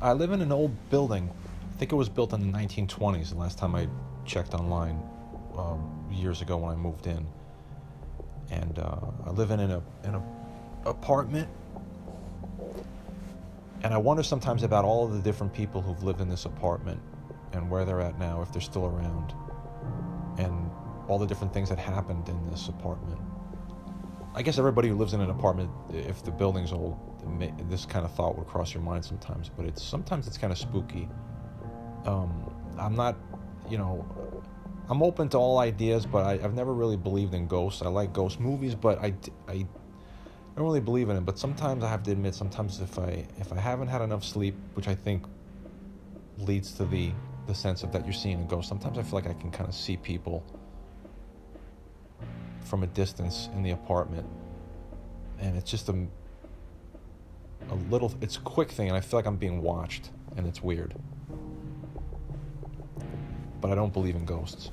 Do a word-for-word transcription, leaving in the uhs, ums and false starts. I live in an old building. I think it was built in the nineteen twenties, the last time I checked online um, years ago when I moved in. And uh, I live in an a, in a apartment. And I wonder sometimes about all of the different people who've lived in this apartment and where they're at now, if they're still around, and all the different things that happened in this apartment. I guess everybody who lives in an apartment, if the building's old, this kind of thought would cross your mind sometimes, but it's sometimes it's kind of spooky. Um, I'm not, you know, I'm open to all ideas, but I, I've never really believed in ghosts. I like ghost movies, but I, I don't really believe in it. But sometimes I have to admit, sometimes if I if I haven't had enough sleep, which I think leads to the, the sense of that you're seeing a ghost, sometimes I feel like I can kind of see people from a distance in the apartment, and it's just a a little it's a quick thing, and I feel like I'm being watched, and it's weird. But I don't believe in ghosts.